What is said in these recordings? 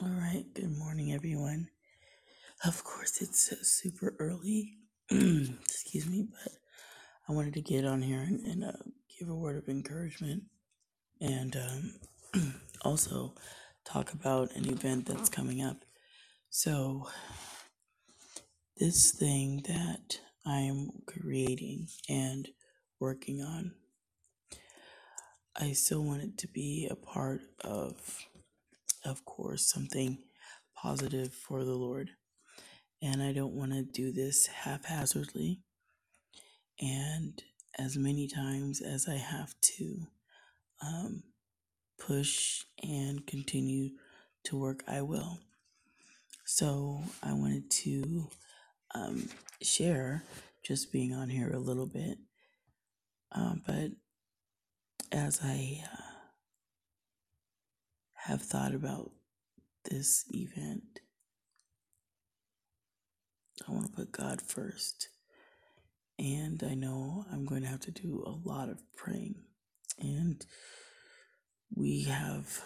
All right, good morning, everyone. Of course, it's super early. Excuse me, but I wanted to get on here and give a word of encouragement and also talk about an event that's coming up. So, this thing that I'm creating and working on, I still want it to be a part of course, something positive for the Lord. And I don't want to do this haphazardly. And as many times as I have to push and continue to work, I will. So I wanted to share just being on here a little bit. But as I have thought about this event, I want to put God first, and I know I'm going to have to do a lot of praying, and we have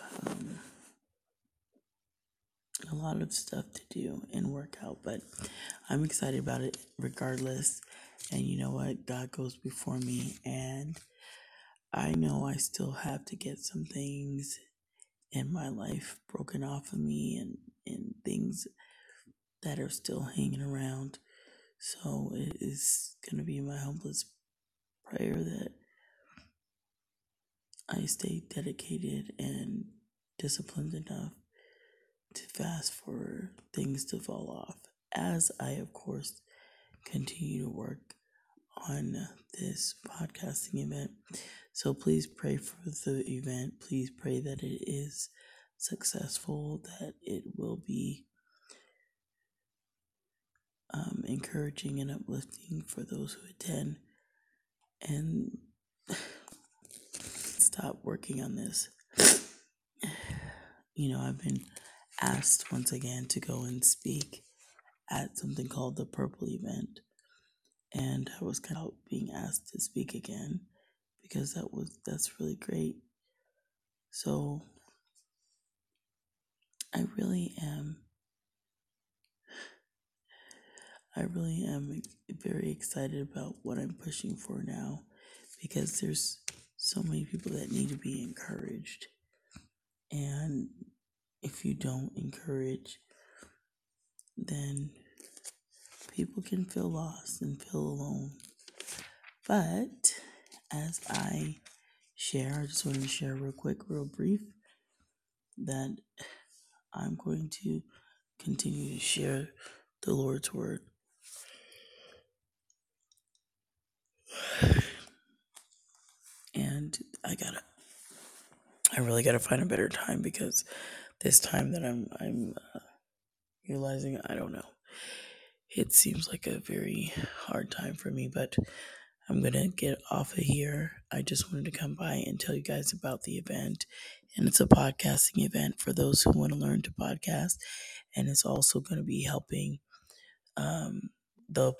a lot of stuff to do and work out, but I'm excited about it regardless. And you know what, God goes before me, and I know I still have to get some things in my life broken off of me, and things that are still hanging around. So it is going to be my humblest prayer that I stay dedicated and disciplined enough to fast for things to fall off, as I, of course, continue to work on this podcasting event. So please pray for the event. Please pray that it is successful, that it will be encouraging and uplifting for those who attend, and stop working on this. You know, I've been asked once again to go and speak at something called the Purple Event. And I was kind of being asked to speak again because that's really great. So I really am very excited about what I'm pushing for now, because there's so many people that need to be encouraged. And if you don't encourage, then people can feel lost and feel alone. But as I share, I just want to share real brief, that I'm going to continue to share the Lord's word. And I really gotta find a better time, because this time that I'm realizing, I don't know. It seems like a very hard time for me, but I'm going to get off of here. I just wanted to come by and tell you guys about the event. And it's a podcasting event for those who want to learn to podcast. And it's also going to be helping the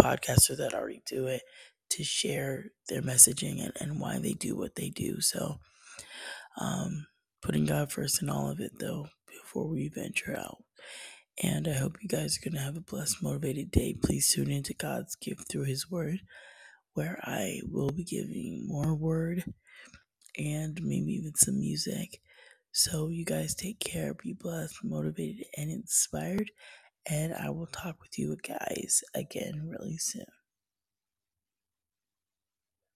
podcasters that already do it to share their messaging and why they do what they do. So putting God first in all of it, though, before we venture out. And I hope you guys are going to have a blessed, motivated day. Please tune into God's gift through his word, where I will be giving more word and maybe even some music. So you guys take care, be blessed, motivated, and inspired. And I will talk with you guys again really soon.